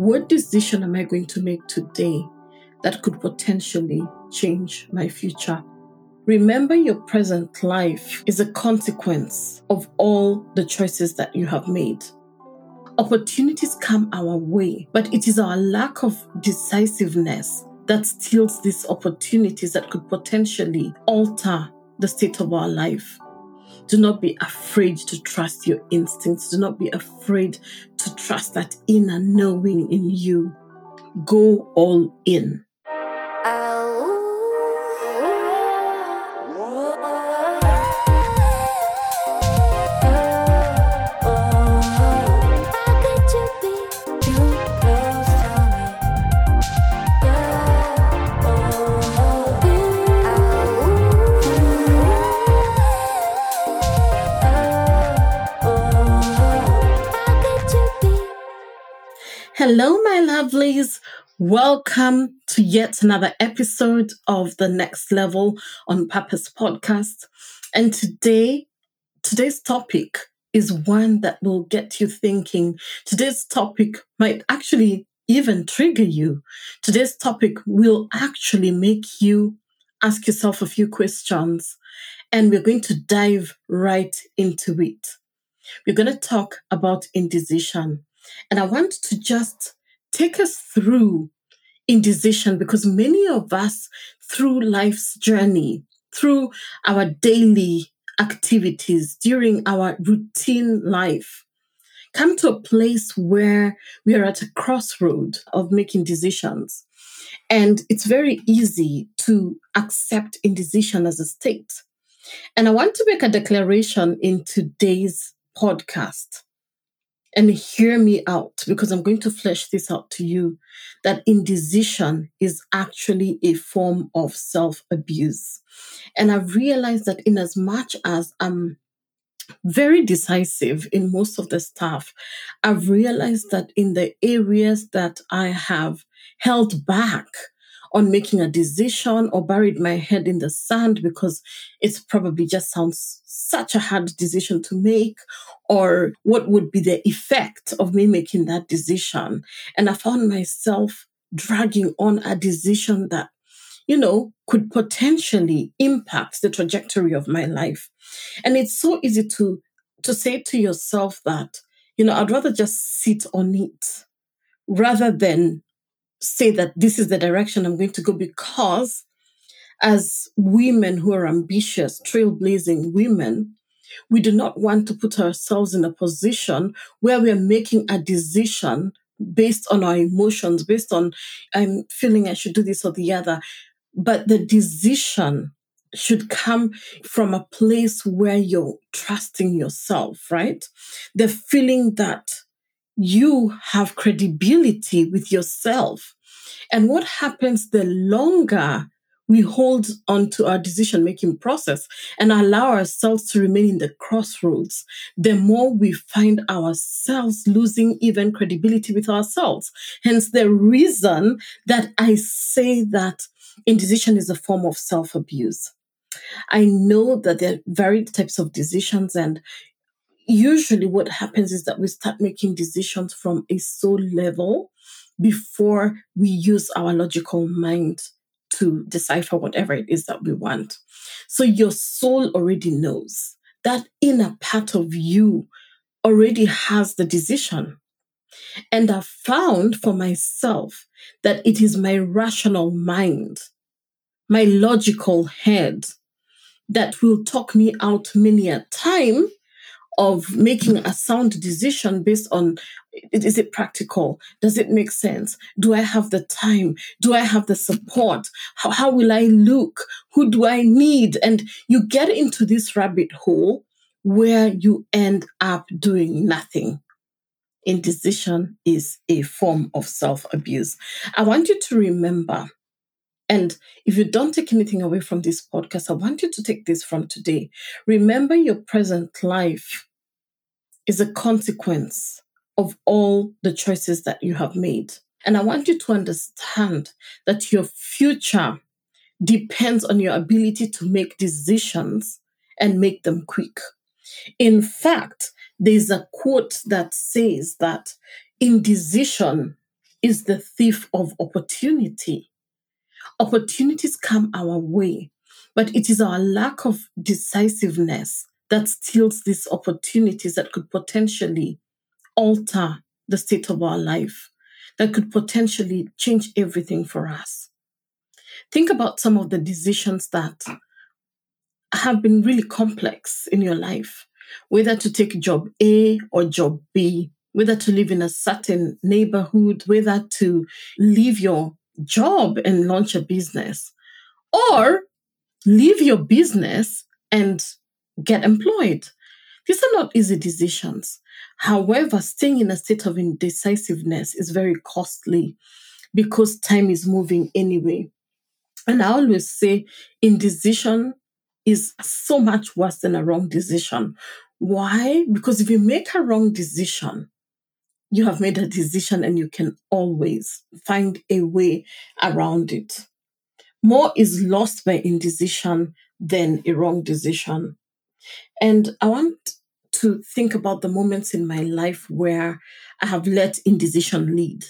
what decision am I going to make today that could potentially change my future? Remember, your present life is a consequence of all the choices that you have made. Opportunities come our way, but it is our lack of decisiveness that steals these opportunities that could potentially alter the state of our life. Do not be afraid to trust your instincts. Do not be afraid to trust that inner knowing in you. Go all in. Hello, my lovelies. Welcome to yet another episode of The Next Level on Purpose Podcast. And today's topic is one that will get you thinking. Today's topic might actually even trigger you. Today's topic will actually make you ask yourself a few questions. And we're going to dive right into it. We're going to talk about indecision. And I want to just take us through indecision, because many of us, through life's journey, through our daily activities, during our routine life, come to a place where we are at a crossroad of making decisions. And it's very easy to accept indecision as a state. And I want to make a declaration in today's podcast. And hear me out, because I'm going to flesh this out to you, that indecision is actually a form of self-abuse. And I've realized that in as much as I'm very decisive in most of the stuff, I've realized that in the areas that I have held back on making a decision or buried my head in the sand because it's probably just sounds such a hard decision to make, or what would be the effect of me making that decision. And I found myself dragging on a decision that, could potentially impact the trajectory of my life. And it's so easy to say to yourself that, I'd rather just sit on it rather than say that this is the direction I'm going to go, because as women who are ambitious, trailblazing women, we do not want to put ourselves in a position where we are making a decision based on our emotions, based on I'm feeling I should do this or the other. But the decision should come from a place where you're trusting yourself, right? The feeling that you have credibility with yourself. And what happens the longer we hold on to our decision-making process and allow ourselves to remain in the crossroads, the more we find ourselves losing even credibility with ourselves. Hence the reason that I say that indecision is a form of self-abuse. I know that there are varied types of decisions, and usually what happens is that we start making decisions from a soul level before we use our logical mind to decipher whatever it is that we want. So your soul already knows. That inner part of you already has the decision. And I found for myself that it is my rational mind, my logical head, that will talk me out many a time of making a sound decision based on, is it practical? Does it make sense? Do I have the time? Do I have the support? How will I look? Who do I need? And you get into this rabbit hole where you end up doing nothing. Indecision is a form of self-abuse. I want you to remember, and if you don't take anything away from this podcast, I want you to take this from today. Remember, your present life is a consequence of all the choices that you have made. And I want you to understand that your future depends on your ability to make decisions and make them quick. In fact, there's a quote that says that indecision is the thief of opportunity. Opportunities come our way, but it is our lack of decisiveness that steals these opportunities that could potentially alter the state of our life, that could potentially change everything for us. Think about some of the decisions that have been really complex in your life, whether to take job A or job B, whether to live in a certain neighborhood, whether to leave your job and launch a business, or leave your business and get employed. These are not easy decisions. However, staying in a state of indecisiveness is very costly because time is moving anyway. And I always say indecision is so much worse than a wrong decision. Why? Because if you make a wrong decision, you have made a decision and you can always find a way around it. More is lost by indecision than a wrong decision. And I want to think about the moments in my life where I have let indecision lead,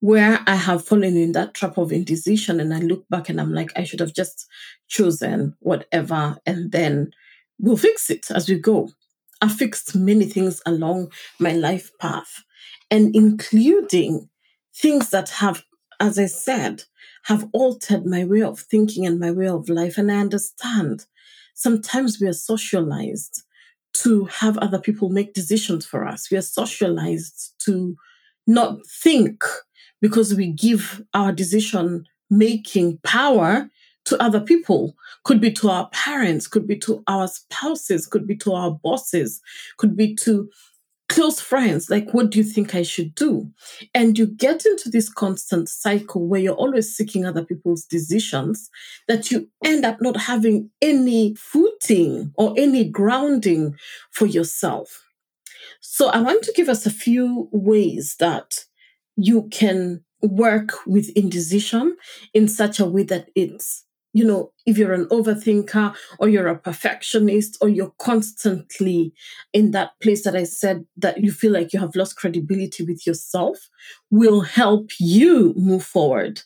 where I have fallen in that trap of indecision and I look back and I'm like, I should have just chosen whatever and then we'll fix it as we go. I fixed many things along my life path, and including things that have, as I said, have altered my way of thinking and my way of life. And I understand sometimes we are socialized to have other people make decisions for us. We are socialized to not think because we give our decision-making power to other people. Could be to our parents, could be to our spouses, could be to our bosses, could be to close friends. Like, what do you think I should do? And you get into this constant cycle where you're always seeking other people's decisions that you end up not having any footing or any grounding for yourself. So I want to give us a few ways that you can work with indecision in such a way that it's, you know, if you're an overthinker or you're a perfectionist or you're constantly in that place that I said that you feel like you have lost credibility with yourself, will help you move forward.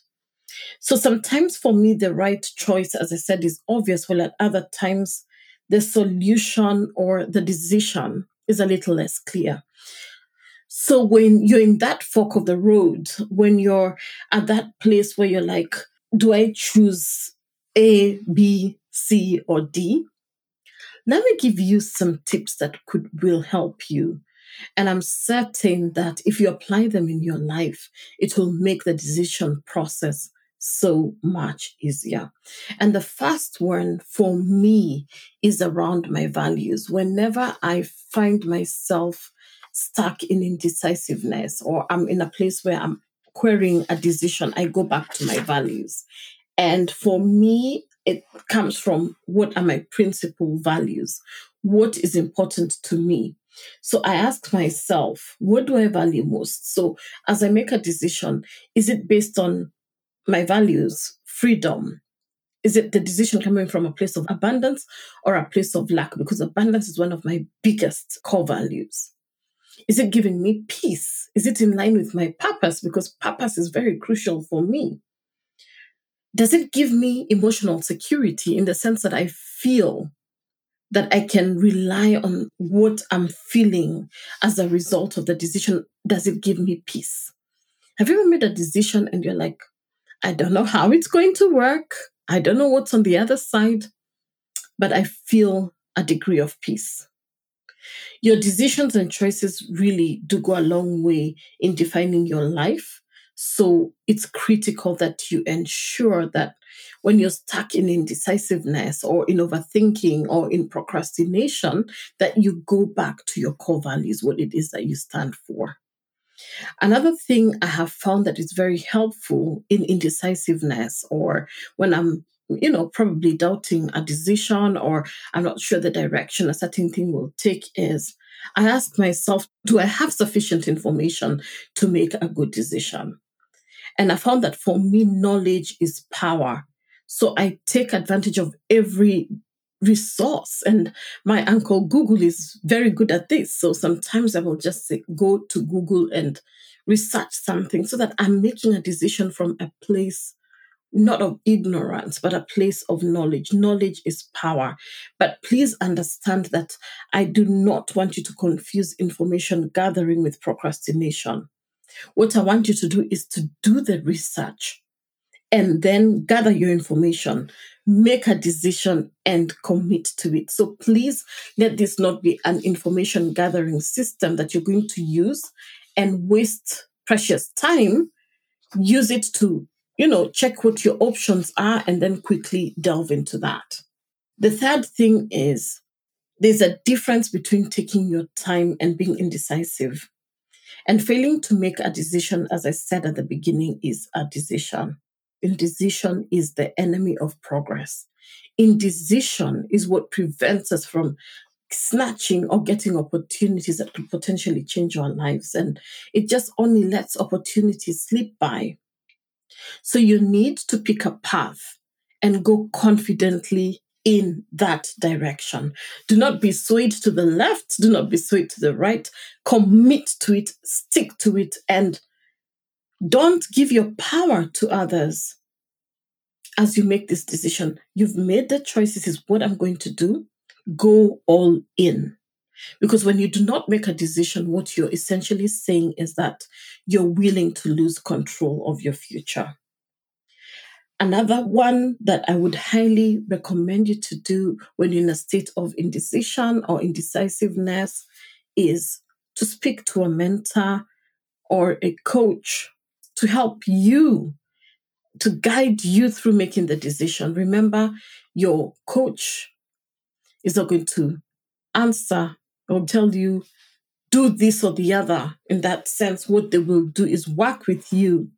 So sometimes for me, the right choice, as I said, is obvious, while at other times, the solution or the decision is a little less clear. So when you're in that fork of the road, when you're at that place where you're like, do I choose A, B, C, or D? Let me give you some tips that will help you. And I'm certain that if you apply them in your life, it will make the decision process so much easier. And the first one for me is around my values. Whenever I find myself stuck in indecisiveness or I'm in a place where I'm querying a decision, I go back to my values. And for me, it comes from what are my principal values? What is important to me? So I ask myself, what do I value most? So as I make a decision, is it based on my values, freedom? Is it the decision coming from a place of abundance or a place of lack? Because abundance is one of my biggest core values. Is it giving me peace? Is it in line with my purpose? Because purpose is very crucial for me. Does it give me emotional security in the sense that I feel that I can rely on what I'm feeling as a result of the decision? Does it give me peace? Have you ever made a decision and you're like, I don't know how it's going to work. I don't know what's on the other side, but I feel a degree of peace. Your decisions and choices really do go a long way in defining your life. So it's critical that you ensure that when you're stuck in indecisiveness or in overthinking or in procrastination, that you go back to your core values, what it is that you stand for. Another thing I have found that is very helpful in indecisiveness or when I'm, you know, probably doubting a decision or I'm not sure the direction a certain thing will take is I ask myself, do I have sufficient information to make a good decision? And I found that for me, knowledge is power. So I take advantage of every resource. And my uncle Google is very good at this. So sometimes I will just say, go to Google and research something so that I'm making a decision from a place not of ignorance, but a place of knowledge. Knowledge is power. But please understand that I do not want you to confuse information gathering with procrastination. What I want you to do is to do the research and then gather your information, make a decision, and commit to it. So please let this not be an information gathering system that you're going to use and waste precious time. Use it to, check what your options are and then quickly delve into that. The third thing is there's a difference between taking your time and being indecisive. And failing to make a decision, as I said at the beginning, is a decision. Indecision is the enemy of progress. Indecision is what prevents us from snatching or getting opportunities that could potentially change our lives. And it just only lets opportunities slip by. So you need to pick a path and go confidently in that direction. Do not be swayed to the left. Do not be swayed to the right. Commit to it, stick to it, and don't give your power to others as you make this decision. You've made the choice. This is what I'm going to do. Go all in. Because when you do not make a decision, what you're essentially saying is that you're willing to lose control of your future. Another one that I would highly recommend you to do when you're in a state of indecision or indecisiveness is to speak to a mentor or a coach to help you, to guide you through making the decision. Remember, your coach is not going to answer or tell you, do this or the other. In that sense, what they will do is work with you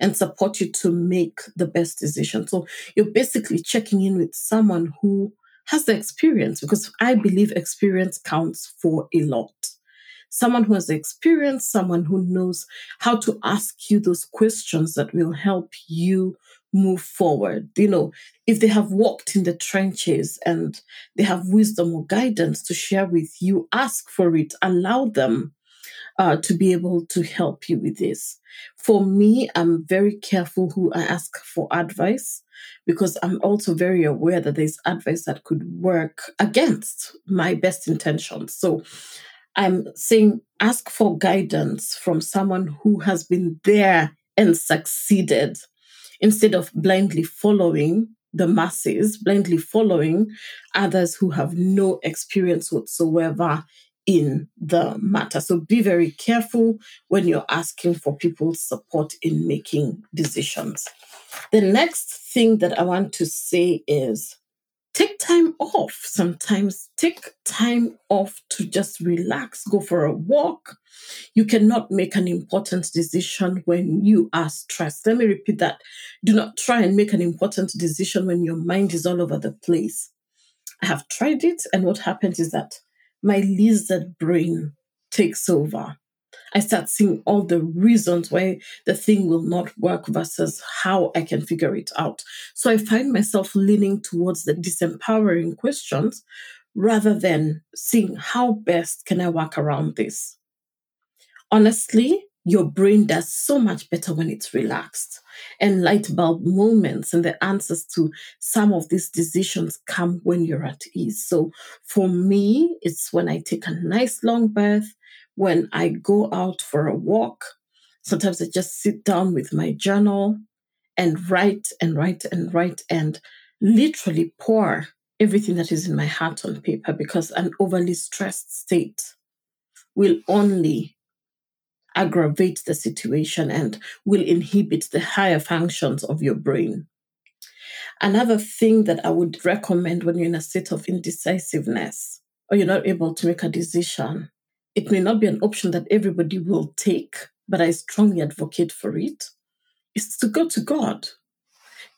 and support you to make the best decision. So you're basically checking in with someone who has the experience, because I believe experience counts for a lot. Someone who has experience, someone who knows how to ask you those questions that will help you move forward. If they have walked in the trenches and they have wisdom or guidance to share with you, ask for it, allow them to be able to help you with this. For me, I'm very careful who I ask for advice, because I'm also very aware that there's advice that could work against my best intentions. So I'm saying ask for guidance from someone who has been there and succeeded, instead of blindly following the masses, blindly following others who have no experience whatsoever in the matter. So be very careful when you're asking for people's support in making decisions. The next thing that I want to say is take time off. Sometimes take time off to just relax, go for a walk. You cannot make an important decision when you are stressed. Let me repeat that. Do not try and make an important decision when your mind is all over the place. I have tried it, and what happens is that my lizard brain takes over. I start seeing all the reasons why the thing will not work versus how I can figure it out. So I find myself leaning towards the disempowering questions rather than seeing how best can I work around this. Honestly, your brain does so much better when it's relaxed. And light bulb moments and the answers to some of these decisions come when you're at ease. So for me, it's when I take a nice long bath, when I go out for a walk. Sometimes I just sit down with my journal and write and literally pour everything that is in my heart on paper, because an overly stressed state will only aggravate the situation and will inhibit the higher functions of your brain. Another thing that I would recommend when you're in a state of indecisiveness or you're not able to make a decision, it may not be an option that everybody will take, but I strongly advocate for it, is to go to God.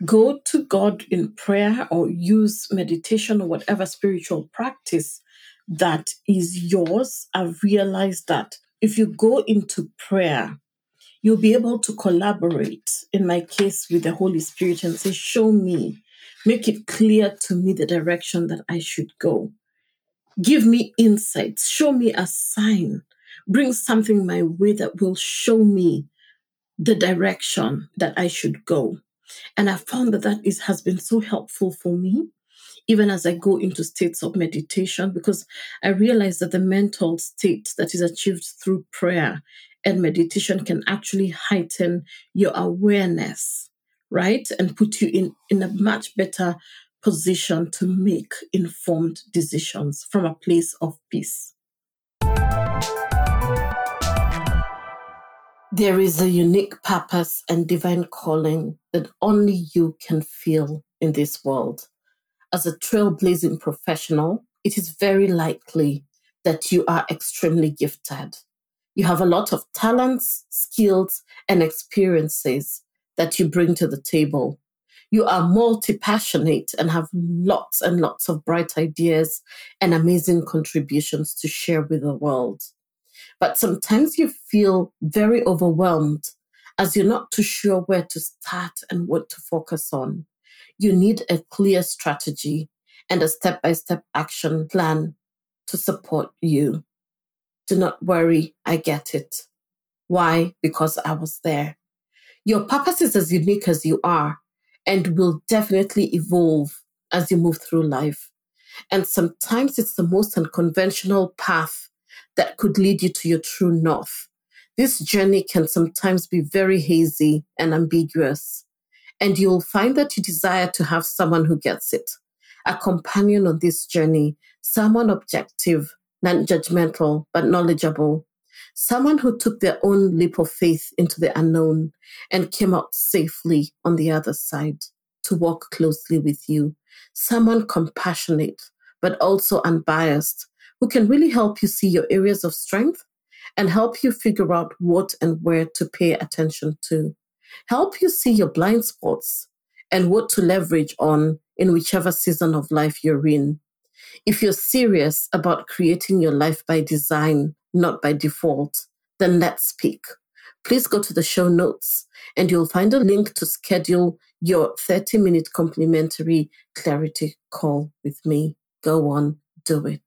Go to God in prayer or use meditation or whatever spiritual practice that is yours. I've realized that if you go into prayer, you'll be able to collaborate, in my case, with the Holy Spirit and say, show me Make it clear to me the direction that I should go. Give me insights. Show me a sign. Bring something my way that will show me the direction that I should go. And I found that has been so helpful for me, even as I go into states of meditation, because I realize that the mental state that is achieved through prayer and meditation can actually heighten your awareness, right? And put you in a much better position to make informed decisions from a place of peace. There is a unique purpose and divine calling that only you can feel in this world. As a trailblazing professional, it is very likely that you are extremely gifted. You have a lot of talents, skills, and experiences that you bring to the table. You are multi-passionate and have lots and lots of bright ideas and amazing contributions to share with the world. But sometimes you feel very overwhelmed as you're not too sure where to start and what to focus on. You need a clear strategy and a step-by-step action plan to support you. Do not worry, I get it. Why? Because I was there. Your purpose is as unique as you are and will definitely evolve as you move through life. And sometimes it's the most unconventional path that could lead you to your true north. This journey can sometimes be very hazy and ambiguous, and you'll find that you desire to have someone who gets it, a companion on this journey, someone objective, non-judgmental, but knowledgeable, someone who took their own leap of faith into the unknown and came out safely on the other side to walk closely with you, someone compassionate, but also unbiased, who can really help you see your areas of strength and help you figure out what and where to pay attention to, help you see your blind spots and what to leverage on in whichever season of life you're in. If you're serious about creating your life by design, not by default, then let's speak. Please go to the show notes and you'll find a link to schedule your 30-minute complimentary clarity call with me. Go on, do it.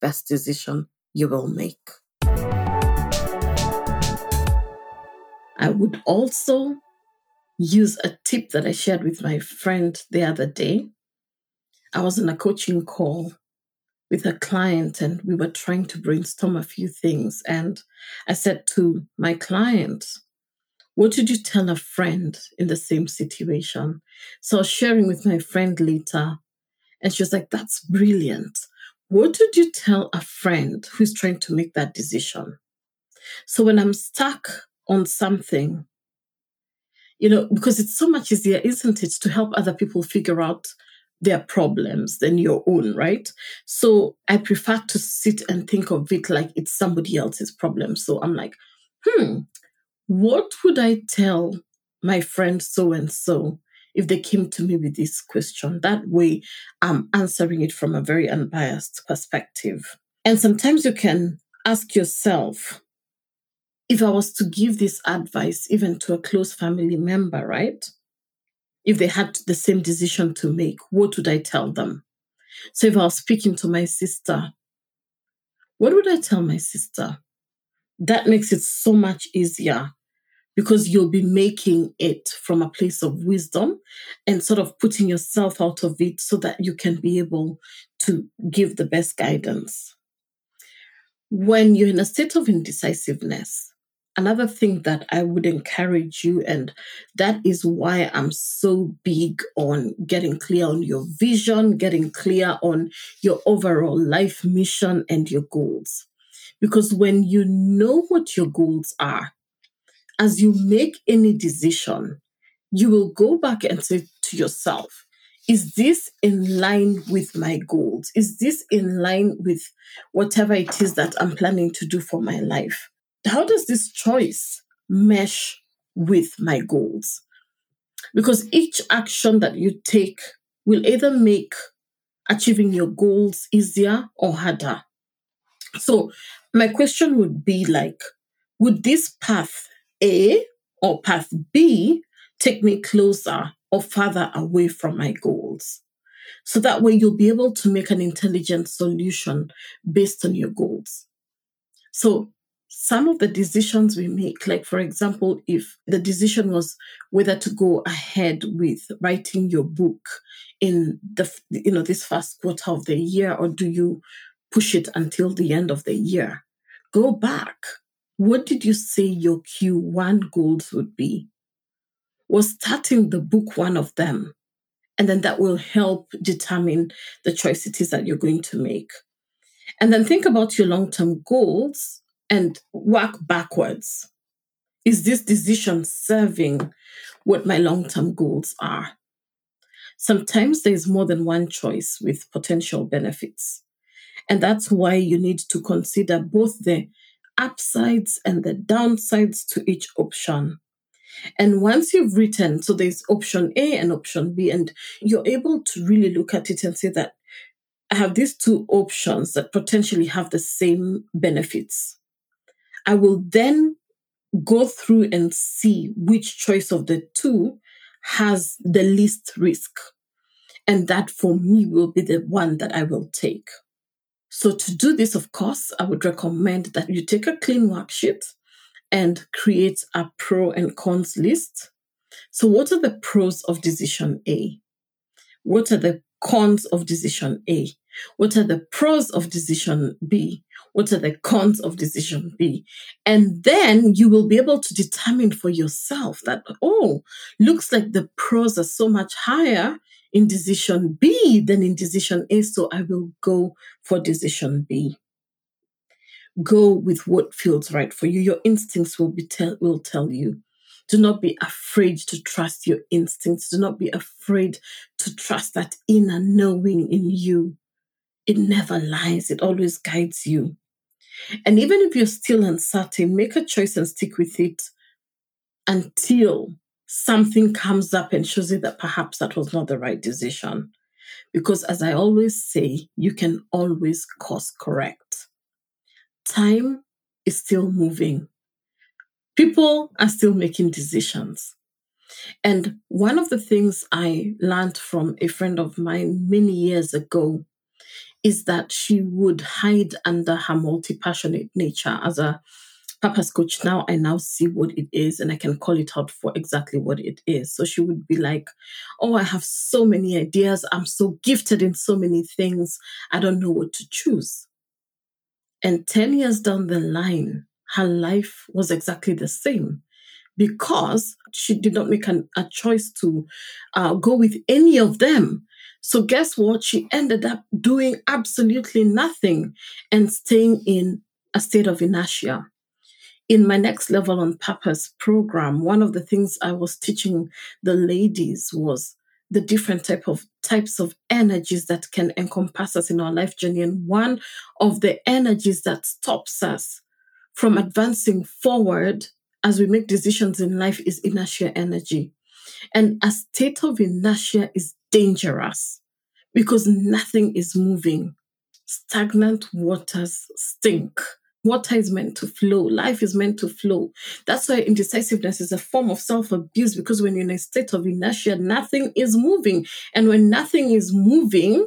Best decision you will make. I would also use a tip that I shared with my friend the other day. I was on a coaching call with a client and we were trying to brainstorm a few things. And I said to my client, what did you tell a friend in the same situation? So I was sharing with my friend later and she was like, that's brilliant. What did you tell a friend who's trying to make that decision? So when I'm stuck on something, because it's so much easier, isn't it, to help other people figure out their problems than your own, right? So I prefer to sit and think of it like it's somebody else's problem. So I'm like, what would I tell my friend so-and-so if they came to me with this question? That way, I'm answering it from a very unbiased perspective. And sometimes you can ask yourself, if I was to give this advice even to a close family member, right? If they had the same decision to make, what would I tell them? So if I was speaking to my sister, what would I tell my sister? That makes it so much easier, because you'll be making it from a place of wisdom and sort of putting yourself out of it so that you can be able to give the best guidance. When you're in a state of indecisiveness, another thing that I would encourage you, and that is why I'm so big on getting clear on your vision, getting clear on your overall life mission and your goals. Because when you know what your goals are, as you make any decision, you will go back and say to yourself, is this in line with my goals? Is this in line with whatever it is that I'm planning to do for my life? How does this choice mesh with my goals? Because each action that you take will either make achieving your goals easier or harder. So my question would be like, would this path A or path B take me closer or further away from my goals. So that way you'll be able to make an intelligent solution based on your goals. So some of the decisions we make, like for example, if the decision was whether to go ahead with writing your book in the this first quarter of the year, or do you push it until the end of the year? Go back. What did you say your Q1 goals would be? Was starting the book one of them? And then that will help determine the choices that you're going to make. And then think about your long-term goals and work backwards. Is this decision serving what my long-term goals are? Sometimes there's more than one choice with potential benefits. And that's why you need to consider both the upsides and the downsides to each option. And once you've written, so there's option A and option B, and you're able to really look at it and say that I have these two options that potentially have the same benefits. I will then go through and see which choice of the two has the least risk. And that for me will be the one that I will take. So to do this, of course, I would recommend that you take a clean worksheet and create a pro and cons list. So what are the pros of decision A? What are the cons of decision A? What are the pros of decision B? What are the cons of decision B? And then you will be able to determine for yourself that, oh, looks like the pros are so much higher in decision B than in decision A, so I will go for decision B. Go with what feels right for you. Your instincts will tell you. Do not be afraid to trust your instincts. Do not be afraid to trust that inner knowing in you. It never lies. It always guides you. And even if you're still uncertain, make a choice and stick with it until something comes up and shows you that perhaps that was not the right decision. Because as I always say, you can always course correct. Time is still moving. People are still making decisions. And one of the things I learned from a friend of mine many years ago is that she would hide under her multi-passionate nature. As a purpose coach now, I now see what it is and I can call it out for exactly what it is. So she would be like, oh, I have so many ideas. I'm so gifted in so many things. I don't know what to choose. And 10 years down the line, her life was exactly the same because she did not make a choice to go with any of them. So guess what? She ended up doing absolutely nothing and staying in a state of inertia. In my Next Level on Purpose program, one of the things I was teaching the ladies was the different types of energies that can encompass us in our life journey. And one of the energies that stops us from advancing forward as we make decisions in life is inertia energy. And a state of inertia is dangerous because nothing is moving. Stagnant waters stink. Water is meant to flow. Life is meant to flow. That's why indecisiveness is a form of self-abuse, because when you're in a state of inertia, nothing is moving. And when nothing is moving,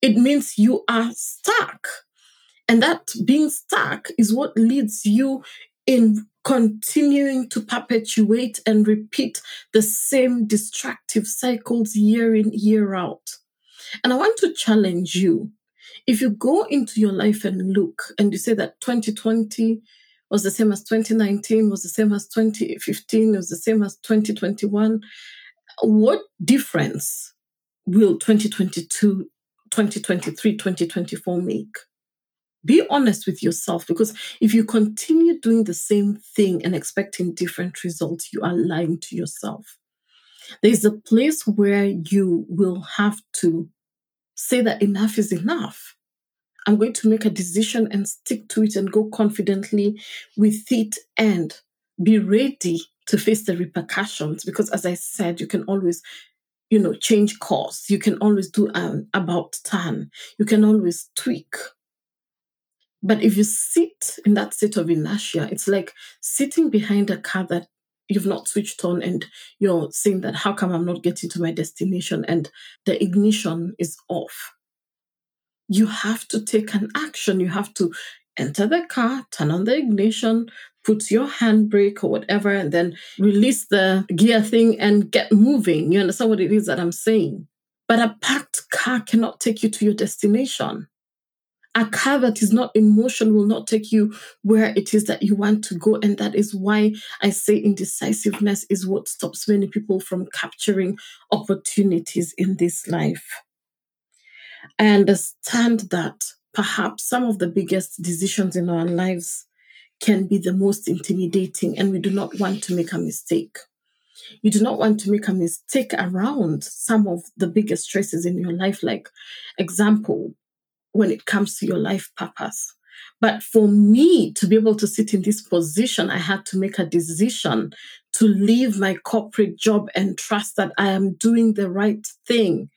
it means you are stuck. And that being stuck is what leads you in continuing to perpetuate and repeat the same destructive cycles year in, year out. And I want to challenge you. If you go into your life and look and you say that 2020 was the same as 2019, was the same as 2015, was the same as 2021, what difference will 2022, 2023, 2024 make? Be honest with yourself, because if you continue doing the same thing and expecting different results, you are lying to yourself. There's a place where you will have to say that enough is enough. I'm going to make a decision and stick to it and go confidently with it and be ready to face the repercussions. Because as I said, you can always, change course. You can always do an about turn. You can always tweak. But if you sit in that state of inertia, it's like sitting behind a car that you've not switched on and you're saying that, how come I'm not getting to my destination? And the ignition is off. You have to take an action. You have to enter the car, turn on the ignition, put your handbrake or whatever, and then release the gear thing and get moving. You understand what it is that I'm saying? But a parked car cannot take you to your destination. A car that is not in motion will not take you where it is that you want to go. And that is why I say indecisiveness is what stops many people from capturing opportunities in this life. I understand that perhaps some of the biggest decisions in our lives can be the most intimidating, and we do not want to make a mistake. You do not want to make a mistake around some of the biggest stresses in your life, like, example, when it comes to your life purpose. But for me to be able to sit in this position, I had to make a decision to leave my corporate job and trust that I am doing the right thing.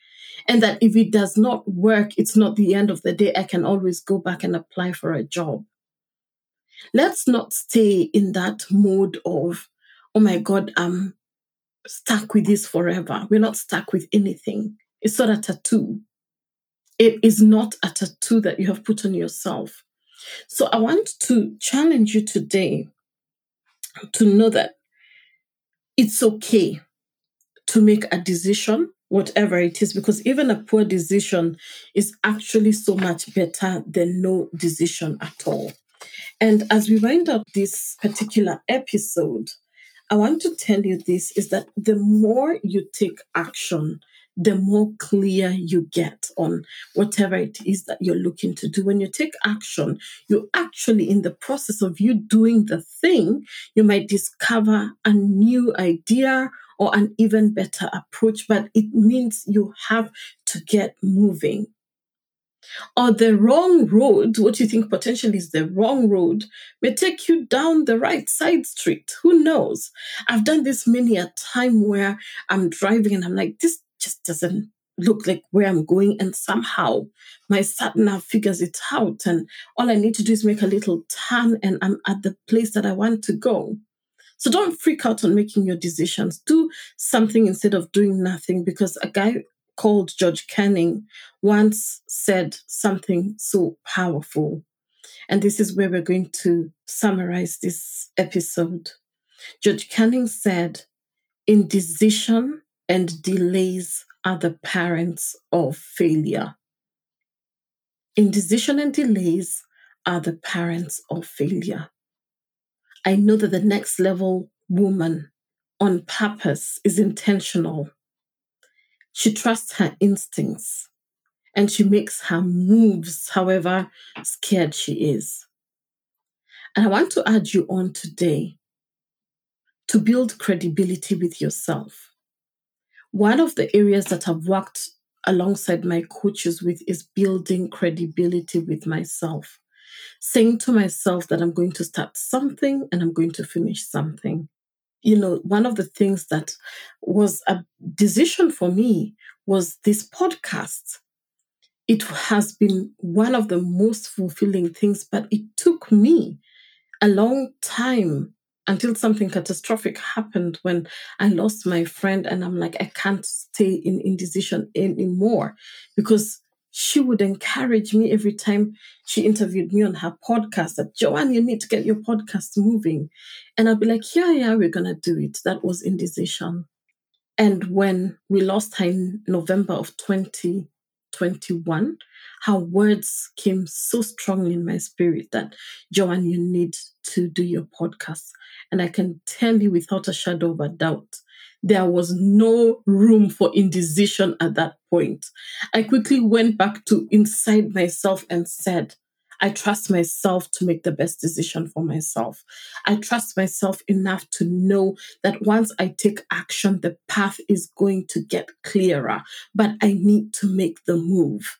And that if it does not work, it's not the end of the day. I can always go back and apply for a job. Let's not stay in that mode of, oh my God, I'm stuck with this forever. We're not stuck with anything. It's not a tattoo. It is not a tattoo that you have put on yourself. So I want to challenge you today to know that it's okay to make a decision, whatever it is, because even a poor decision is actually so much better than no decision at all. And as we wind up this particular episode, I want to tell you this, is that the more you take action, the more clear you get on whatever it is that you're looking to do. When you take action, you actually, in the process of you doing the thing, you might discover a new idea or an even better approach, but it means you have to get moving. Or the wrong road, what you think potentially is the wrong road, may take you down the right side street. Who knows? I've done this many a time where I'm driving and I'm like, this just doesn't look like where I'm going. And somehow my sat nav figures it out. And all I need to do is make a little turn and I'm at the place that I want to go. So don't freak out on making your decisions. Do something instead of doing nothing, because a guy called George Canning once said something so powerful. And this is where we're going to summarize this episode. George Canning said, indecision and delays are the parents of failure. Indecision and delays are the parents of failure. I know that the next level woman on purpose is intentional. She trusts her instincts and she makes her moves, however scared she is. And I want to urge you on today to build credibility with yourself. One of the areas that I've worked alongside my coaches with is building credibility with myself. Saying to myself that I'm going to start something and I'm going to finish something. You know, one of the things that was a decision for me was this podcast. It has been one of the most fulfilling things, but it took me a long time until something catastrophic happened when I lost my friend, and I'm like, I can't stay in indecision anymore, because she would encourage me every time she interviewed me on her podcast that, Joanne, you need to get your podcast moving. And I'd be like, yeah, we're going to do it. That was indecision. And when we lost her in November of 2021, her words came so strongly in my spirit that, Joanne, you need to do your podcast. And I can tell you without a shadow of a doubt, there was no room for indecision at that point. I quickly went back to inside myself and said, I trust myself to make the best decision for myself. I trust myself enough to know that once I take action, the path is going to get clearer, but I need to make the move.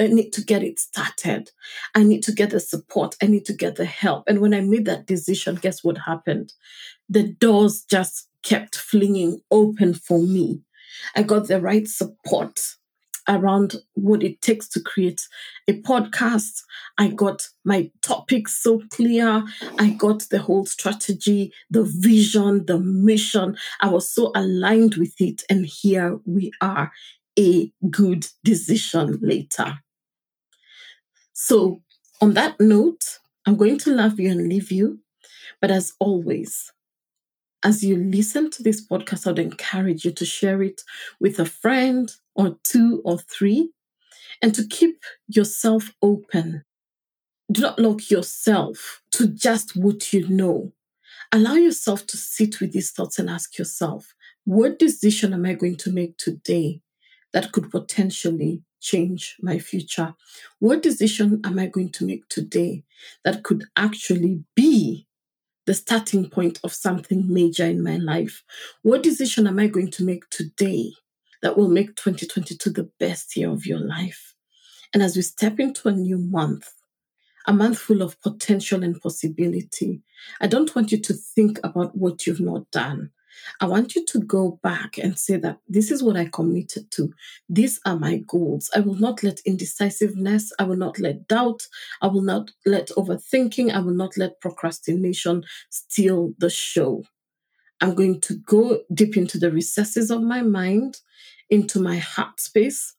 I need to get it started. I need to get the support. I need to get the help. And when I made that decision, guess what happened? The doors just kept flinging open for me. I got the right support. around what it takes to create a podcast. I got my topics so clear. I got the whole strategy, the vision, the mission. I was so aligned with it. And here we are, a good decision later. So on that note, I'm going to love you and leave you. But as always, as you listen to this podcast, I'd encourage you to share it with a friend or two or three, and to keep yourself open. Do not lock yourself to just what you know. Allow yourself to sit with these thoughts and ask yourself, what decision am I going to make today that could potentially change my future? What decision am I going to make today that could actually be the starting point of something major in my life? What decision am I going to make today that will make 2022 the best year of your life? And as we step into a new month, a month full of potential and possibility, I don't want you to think about what you've not done. I want you to go back and say that this is what I committed to. These are my goals. I will not let indecisiveness, I will not let doubt, I will not let overthinking, I will not let procrastination steal the show. I'm going to go deep into the recesses of my mind, into my heart space,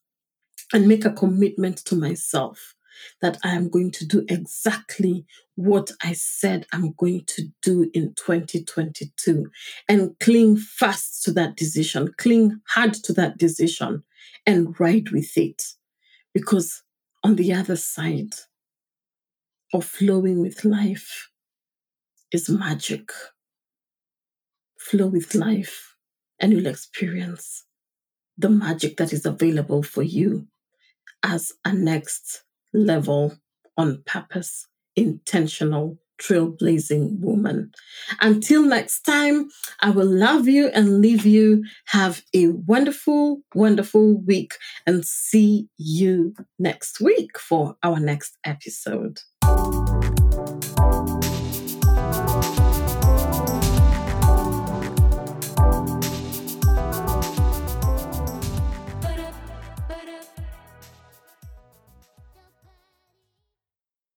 and make a commitment to myself that I am going to do exactly what I said I'm going to do in 2022, and cling fast to that decision, cling hard to that decision, and ride with it. Because on the other side of flowing with life is magic. Flow with life, and you'll experience the magic that is available for you as a next level, on purpose, intentional, trailblazing woman. Until next time, I will love you and leave you. Have a wonderful, wonderful week, and see you next week for our next episode.